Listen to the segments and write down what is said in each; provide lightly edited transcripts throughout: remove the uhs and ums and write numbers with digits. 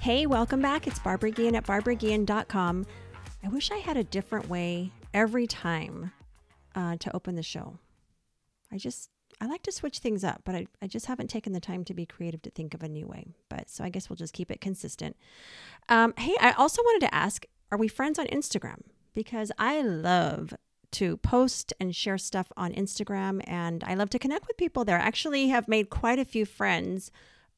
Hey, welcome back. It's Barbara Gehan at BarbaraGehan.com. I wish I had a different way every time to open the show. I like to switch things up, but I just haven't taken the time to be creative to think of a new way. So I guess we'll just keep it consistent. Hey, I also wanted to ask, are we friends on Instagram? Because I love to post and share stuff on Instagram, and I love to connect with people there. I actually have made quite a few friends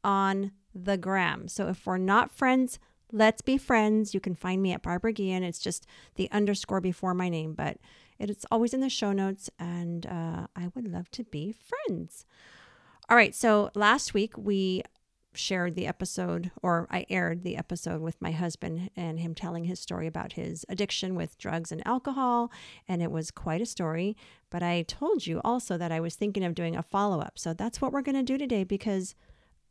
on the gram. So if we're not friends, let's be friends. You can find me at Barbara Gehan. It's just the _ before my name, but it's always in the show notes, and I would love to be friends. All right. So last week we shared the episode, or I aired the episode with my husband and him telling his story about his addiction with drugs and alcohol. And it was quite a story, but I told you also that I was thinking of doing a follow-up. So that's what we're going to do today, because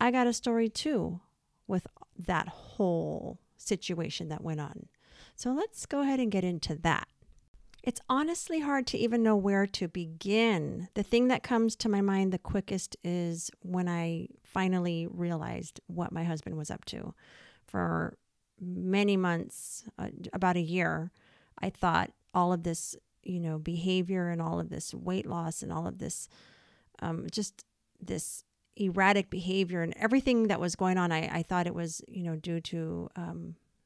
I got a story too with that whole situation that went on. So let's go ahead and get into that. It's honestly hard to even know where to begin. The thing that comes to my mind the quickest is when I finally realized what my husband was up to. For many months, about a year, I thought all of this, behavior and all of this weight loss and all of this, just this erratic behavior and everything that was going on, I thought it was, due to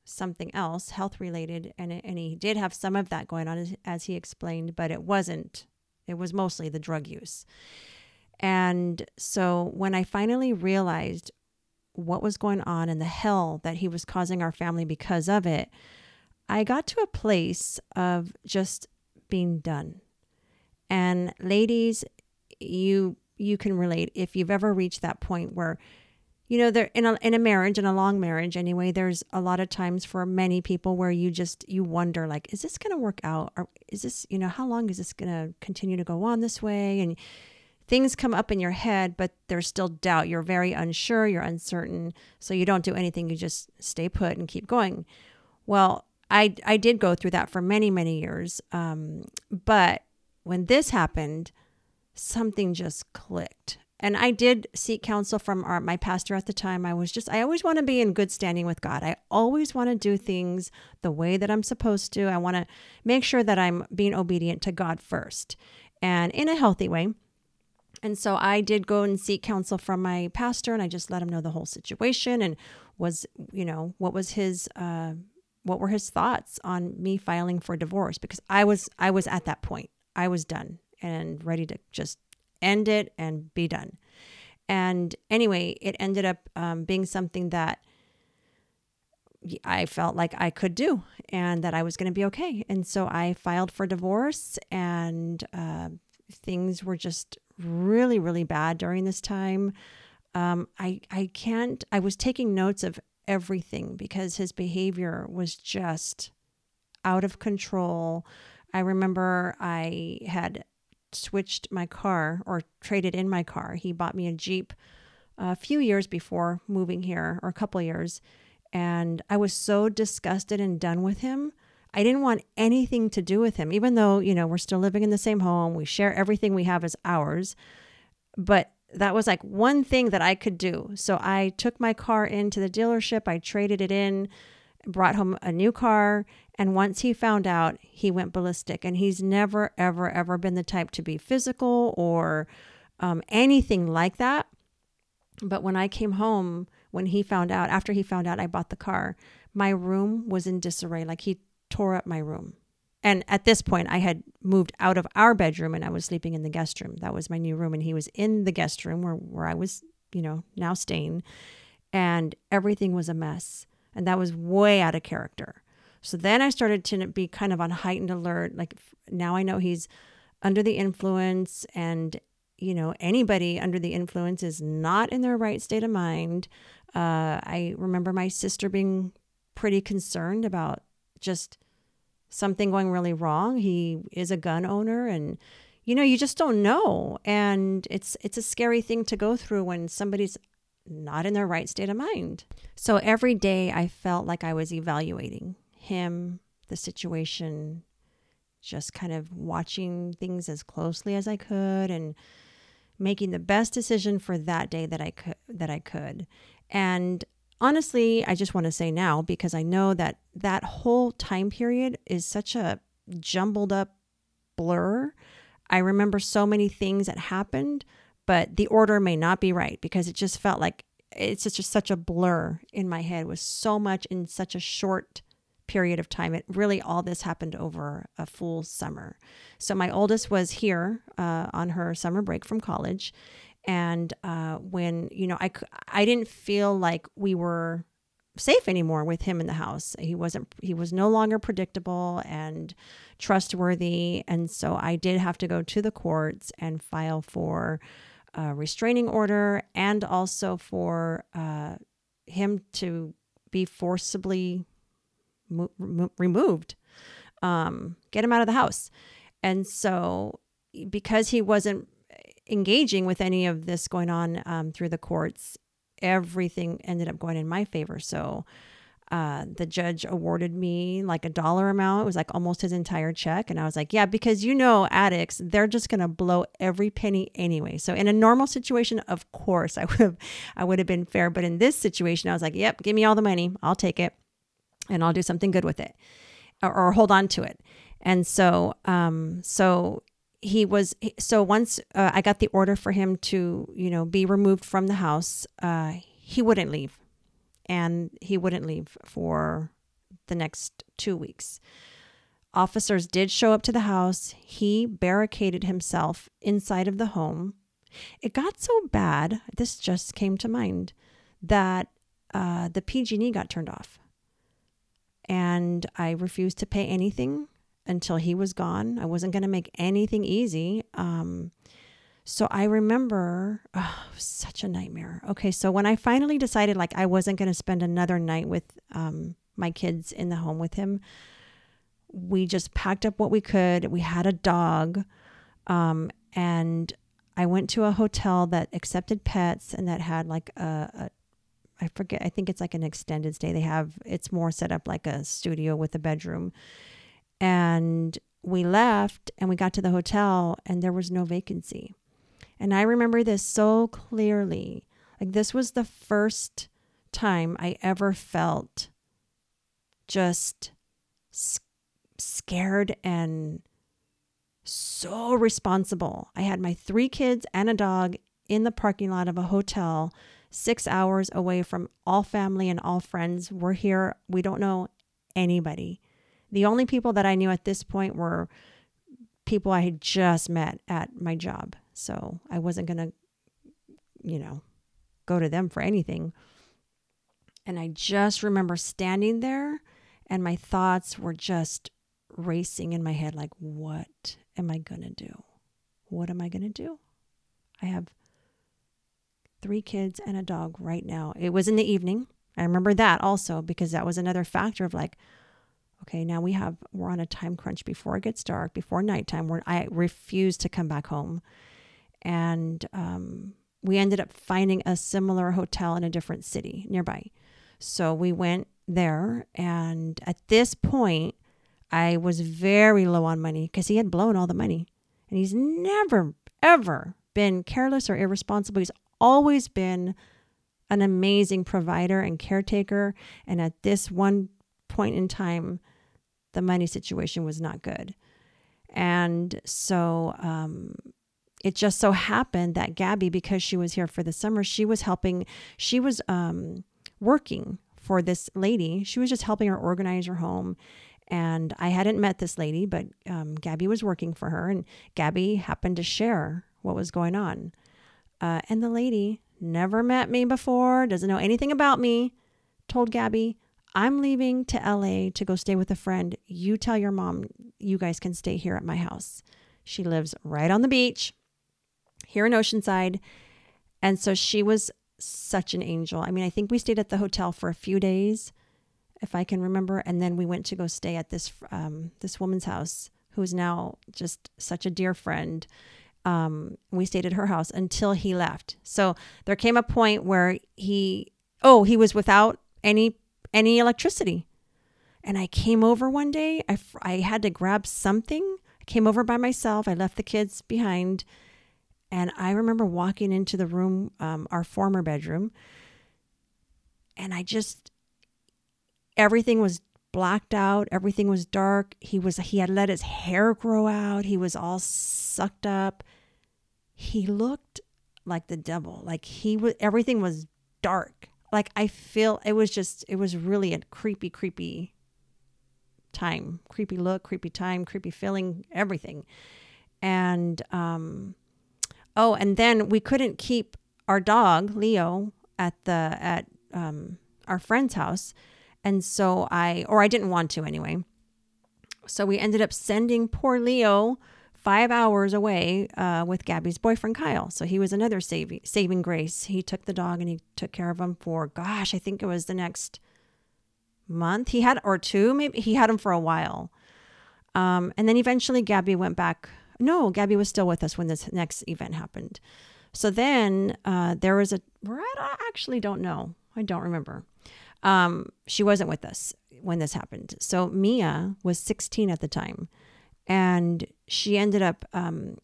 something else, health related. And he did have some of that going on, as he explained, but it wasn't. It was mostly the drug use. And so when I finally realized what was going on and the hell that he was causing our family because of it, I got to a place of just being done. And ladies, you can relate if you've ever reached that point where, there in a marriage, in a long marriage anyway, there's a lot of times for many people where you wonder, like, is this going to work out? Or is this, how long is this going to continue to go on this way? And things come up in your head, but there's still doubt. You're very unsure, you're uncertain. So you don't do anything. You just stay put and keep going. Well, I did go through that for many, many years. But when this happened, something just clicked. And I did seek counsel from my pastor at the time. I always want to be in good standing with God. I always want to do things the way that I'm supposed to. I want to make sure that I'm being obedient to God first, and in a healthy way. And so I did go and seek counsel from my pastor, and I just let him know the whole situation and was, what were his thoughts on me filing for divorce? Because I was at that point. I was done and ready to just end it and be done. And anyway, it ended up being something that I felt like I could do and that I was going to be okay. And so I filed for divorce, and things were just really, really bad during this time. I was taking notes of everything because his behavior was just out of control. I remember I had switched my car, or traded in my car. He bought me a Jeep a few years before moving here, or a couple years. And I was so disgusted and done with him. I didn't want anything to do with him, even though, we're still living in the same home. We share everything we have as ours. But that was like one thing that I could do. So I took my car into the dealership. I traded it in, brought home a new car. And once he found out, he went ballistic. And he's never, ever, ever been the type to be physical or anything like that. But when I came home, after he found out I bought the car, my room was in disarray. Like, he tore up my room. And at this point, I had moved out of our bedroom and I was sleeping in the guest room. That was my new room. And he was in the guest room where I was, now staying. And everything was a mess. And that was way out of character. So then I started to be kind of on heightened alert. Like, now I know he's under the influence, and, anybody under the influence is not in their right state of mind. I remember my sister being pretty concerned about just something going really wrong. He is a gun owner, and you know, you just don't know. And it's a scary thing to go through when somebody's not in their right state of mind. So every day I felt like I was evaluating him, the situation, just kind of watching things as closely as I could and making the best decision for that day that I could. And honestly, I just want to say now, because I know that that whole time period is such a jumbled up blur. I remember so many things that happened, but the order may not be right because it just felt like it's just such a blur in my head with so much in such a short period of time. It really, all this happened over a full summer. So my oldest was here on her summer break from college. And when, you know, I didn't feel like we were safe anymore with him in the house. He was no longer predictable and trustworthy. And so I did have to go to the courts and file for a restraining order, and also for him to be forcibly removed, get him out of the house. And so because he wasn't engaging with any of this going on through the courts, everything ended up going in my favor. So the judge awarded me like a dollar amount. It was like almost his entire check. And I was like, yeah, because you know, addicts, they're just going to blow every penny anyway. So in a normal situation, of course, I would have been fair. But in this situation, I was like, yep, give me all the money. I'll take it and I'll do something good with it, or hold on to it. And so, once I got the order for him to, you know, be removed from the house, he wouldn't leave. And he wouldn't leave for the next 2 weeks. Officers did show up to the house. He barricaded himself inside of the home. It got so bad, this just came to mind, that the PG&E got turned off. And I refused to pay anything until he was gone. I wasn't going to make anything easy. So I remember, such a nightmare. Okay, so when I finally decided like I wasn't going to spend another night with my kids in the home with him, we just packed up what we could. We had a dog, and I went to a hotel that accepted pets and that had like I forget, I think it's like an extended stay. It's more set up like a studio with a bedroom. And we left and we got to the hotel and there was no vacancy. And I remember this so clearly. Like this was the first time I ever felt just scared and so responsible. I had my 3 kids and a dog in the parking lot of a hotel, 6 hours away from all family and all friends. We're here. We don't know anybody. The only people that I knew at this point were people I had just met at my job. So I wasn't going to, you know, go to them for anything. And I just remember standing there and my thoughts were just racing in my head like, what am I going to do? What am I going to do? I have 3 kids and a dog right now. It was in the evening. I remember that also because that was another factor of like, okay, now we're on a time crunch before it gets dark, before nighttime. I refuse to come back home. And we ended up finding a similar hotel in a different city nearby. So we went there. And at this point, I was very low on money because he had blown all the money. And he's never, ever been careless or irresponsible. He's always been an amazing provider and caretaker. And at this one point in time, the money situation was not good. And so it just so happened that Gabby, because she was here for the summer, she was working for this lady. She was just helping her organize her home. And I hadn't met this lady, but Gabby was working for her. And Gabby happened to share what was going on. And the lady, never met me before, doesn't know anything about me, told Gabby, I'm leaving to LA to go stay with a friend. You tell your mom you guys can stay here at my house. She lives right on the beach here in Oceanside. And so she was such an angel. I mean, I think we stayed at the hotel for a few days if I can remember. And then we went to go stay at this this woman's house, who is now just such a dear friend. We stayed at her house until he left. So there came a point where he was without any electricity. And I came over one day. I had to grab something. I came over by myself. I left the kids behind. And I remember walking into the room, our former bedroom, and everything was blacked out. Everything was dark. He had let his hair grow out. He was all sucked up. He looked like the devil. Like everything was dark. Like I feel it was really a creepy time, creepy look, creepy time, creepy feeling, everything. And, and then we couldn't keep our dog, Leo, at our friend's house. And so I didn't want to anyway. So we ended up sending poor Leo 5 hours away with Gabby's boyfriend, Kyle. So he was another saving grace. He took the dog and he took care of him for, gosh, I think it was the next month He had him for a while. And then eventually Gabby went back. No, Gabby was still with us when this next event happened. So then there was I actually don't know. I don't remember. She wasn't with us when this happened. So Mia was 16 at the time, and she ended up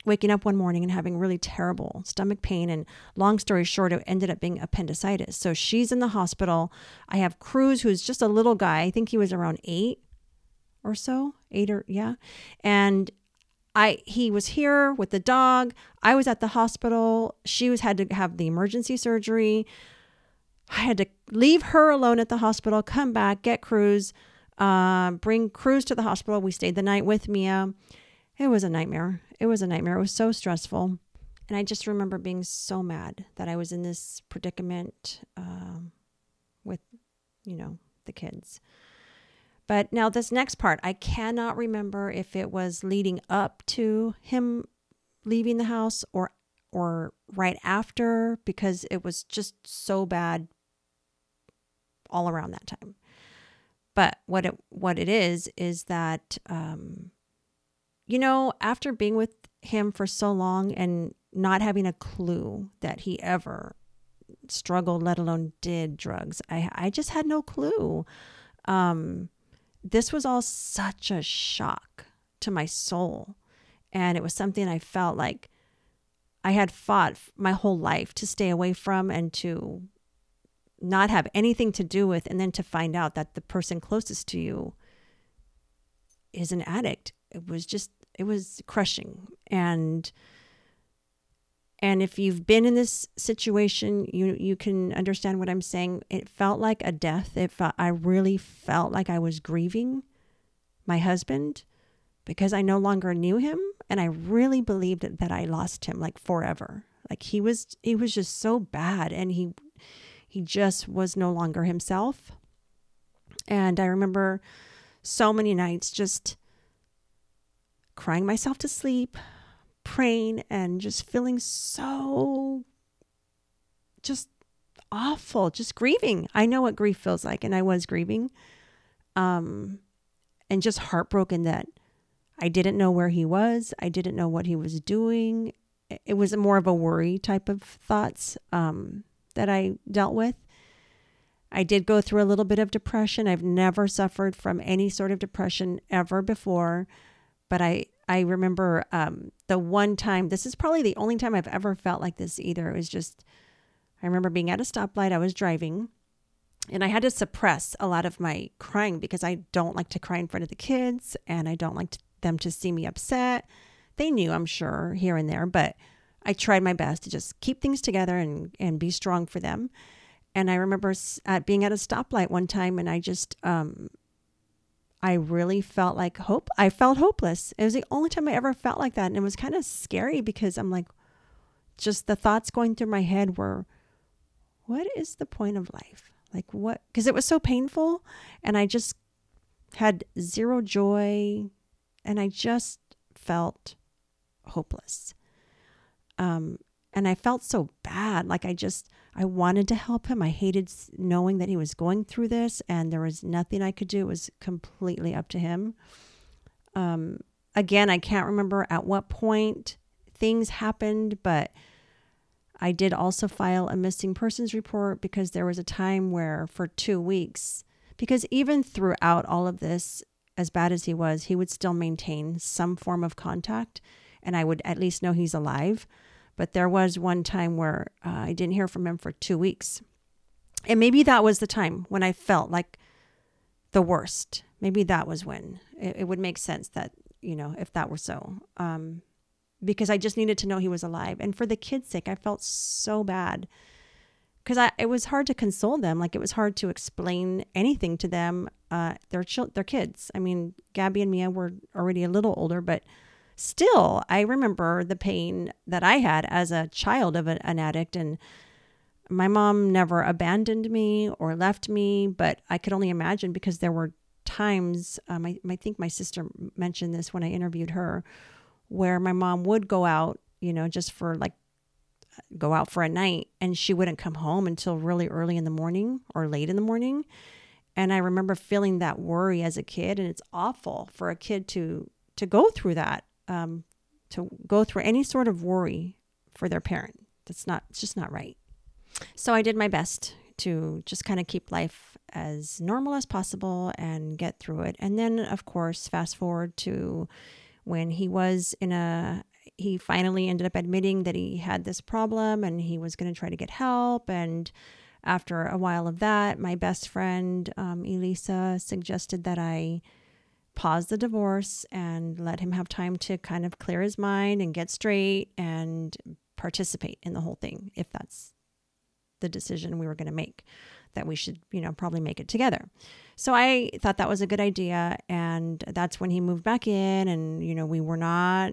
waking up one morning and having really terrible stomach pain. And long story short, it ended up being appendicitis. So she's in the hospital. I have Cruz, who's just a little guy. I think he was around 8 or so. Yeah. And he was here with the dog. I was at the hospital. She had to have the emergency surgery. I had to leave her alone at the hospital, come back, get Cruz, bring Cruz to the hospital. We stayed the night with Mia. It was a nightmare. It was so stressful. And I just remember being so mad that I was in this predicament with, the kids. But now this next part, I cannot remember if it was leading up to him leaving the house or right after, because it was just so bad all around that time. But what it is that, after being with him for so long and not having a clue that he ever struggled, let alone did drugs, I just had no clue. This was all such a shock to my soul. And it was something I felt like I had fought my whole life to stay away from and to not have anything to do with, and then to find out that the person closest to you is an addict. It was crushing. And if you've been in this situation, you can understand what I'm saying. It felt like a death. I really felt like I was grieving my husband, because I no longer knew him. And I really believed that I lost him, like, forever. Like he was just so bad, and he just was no longer himself. And I remember so many nights just crying myself to sleep, praying, and just feeling so just awful, just grieving. I know what grief feels like, and I was grieving, and just heartbroken that I didn't know where he was. I didn't know what he was doing. It was more of a worry type of thoughts that I dealt with. I did go through a little bit of depression. I've never suffered from any sort of depression ever before. But I remember the one time, this is probably the only time I've ever felt like this either. It was just, I remember being at a stoplight. I was driving, and I had to suppress a lot of my crying because I don't like to cry in front of the kids, and I don't like them to see me upset. They knew, I'm sure, here and there, but I tried my best to just keep things together and be strong for them. And I remember being at a stoplight one time, and I just, I really felt like hope. I felt hopeless. It was the only time I ever felt like that. And it was kind of scary because I'm like, just the thoughts going through my head were, what is the point of life? Like what? Because it was so painful, and I just had zero joy. And I just felt hopeless. And I felt so bad. Like I wanted to help him. I hated knowing that he was going through this and there was nothing I could do. It was completely up to him. Again, I can't remember at what point things happened, but I did also file a missing persons report because there was a time where for 2 weeks, because even throughout all of this, as bad as he was, he would still maintain some form of contact and I would at least know he's alive. But there was one time where I didn't hear from him for 2 weeks. And maybe that was the time when I felt like the worst. Maybe that was when it would make sense that, you know, if that were so, because I just needed to know he was alive. And for the kid's sake, I felt so bad because it was hard to console them. Like, it was hard to explain anything to them. Their kids. I mean, Gabby and Mia were already a little older, but still, I remember the pain that I had as a child of an addict. And my mom never abandoned me or left me, but I could only imagine because there were times, I think my sister mentioned this when I interviewed her, where my mom would go out, you know, just for like, go out for a night, and she wouldn't come home until really early in the morning or late in the morning. And I remember feeling that worry as a kid, and it's awful for a kid to go through that. To go through any sort of worry for their parent. It's just not right. So I did my best to just kind of keep life as normal as possible and get through it. And then, of course, fast forward to when he finally ended up admitting that he had this problem and he was going to try to get help. And after a while of that, my best friend, Elisa, suggested that I pause the divorce and let him have time to kind of clear his mind and get straight and participate in the whole thing, if that's the decision we were going to make, that we should, you know, probably make it together. So I thought that was a good idea. And that's when he moved back in, and, you know, we were not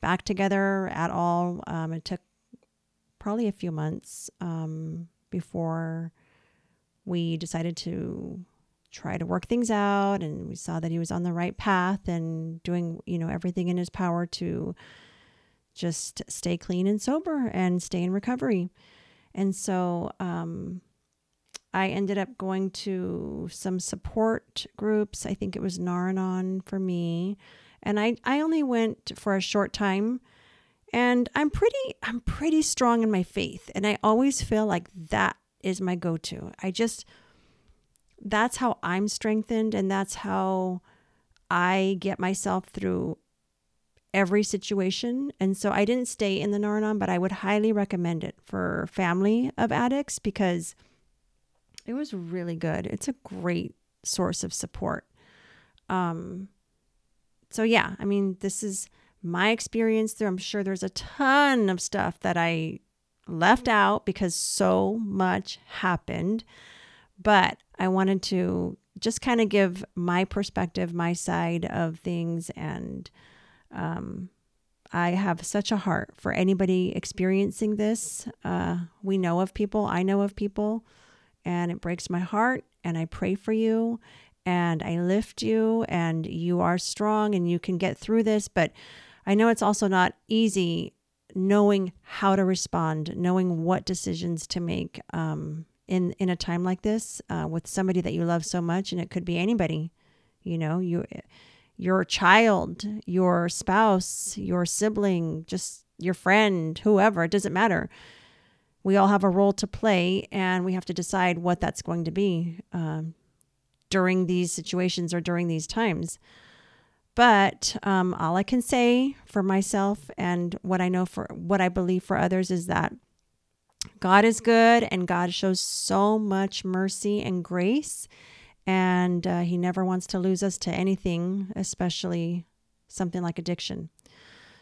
back together at all. It took probably a few months before we decided to try to work things out, and we saw that he was on the right path and doing, you know, everything in his power to just stay clean and sober and stay in recovery. And so I ended up going to some support groups. I think it was Naranon for me, and I only went for a short time. And I'm pretty strong in my faith, and I always feel like that is my go-to. That's how I'm strengthened, and that's how I get myself through every situation. And so I didn't stay in the Naranon, but I would highly recommend it for family of addicts because it was really good. It's a great source of support. So yeah, I mean, this is my experience there. I'm sure there's a ton of stuff that I left out because so much happened. But I wanted to just kind of give my perspective, my side of things. And I have such a heart for anybody experiencing this. We know of people, I know of people, and it breaks my heart. And I pray for you, and I lift you, and you are strong, and you can get through this. But I know it's also not easy knowing how to respond, knowing what decisions to make, in a time like this, with somebody that you love so much. And it could be anybody, you know, your child, your spouse, your sibling, just your friend, whoever, it doesn't matter. We all have a role to play, and we have to decide what that's going to be during these situations or during these times. But all I can say for myself and what I know for what I believe for others is that God is good, and God shows so much mercy and grace, and he never wants to lose us to anything, especially something like addiction.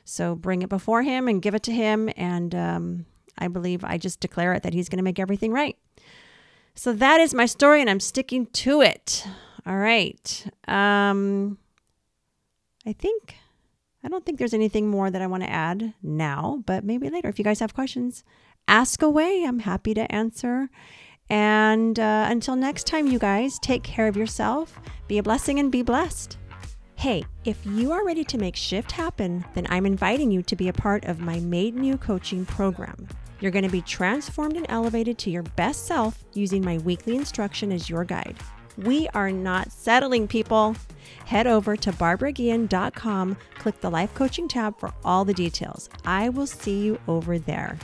So bring it before him and give it to him, and I believe I just declare it that he's going to make everything right. So that is my story, and I'm sticking to it. All right. I don't think there's anything more that I want to add now, but maybe later if you guys have questions. Ask away. I'm happy to answer. And until next time, you guys, take care of yourself. Be a blessing and be blessed. Hey, if you are ready to make shift happen, then I'm inviting you to be a part of my Made New Coaching program. You're going to be transformed and elevated to your best self using my weekly instruction as your guide. We are not settling, people. Head over to BarbaraGehan.com, click the Life Coaching tab for all the details. I will see you over there.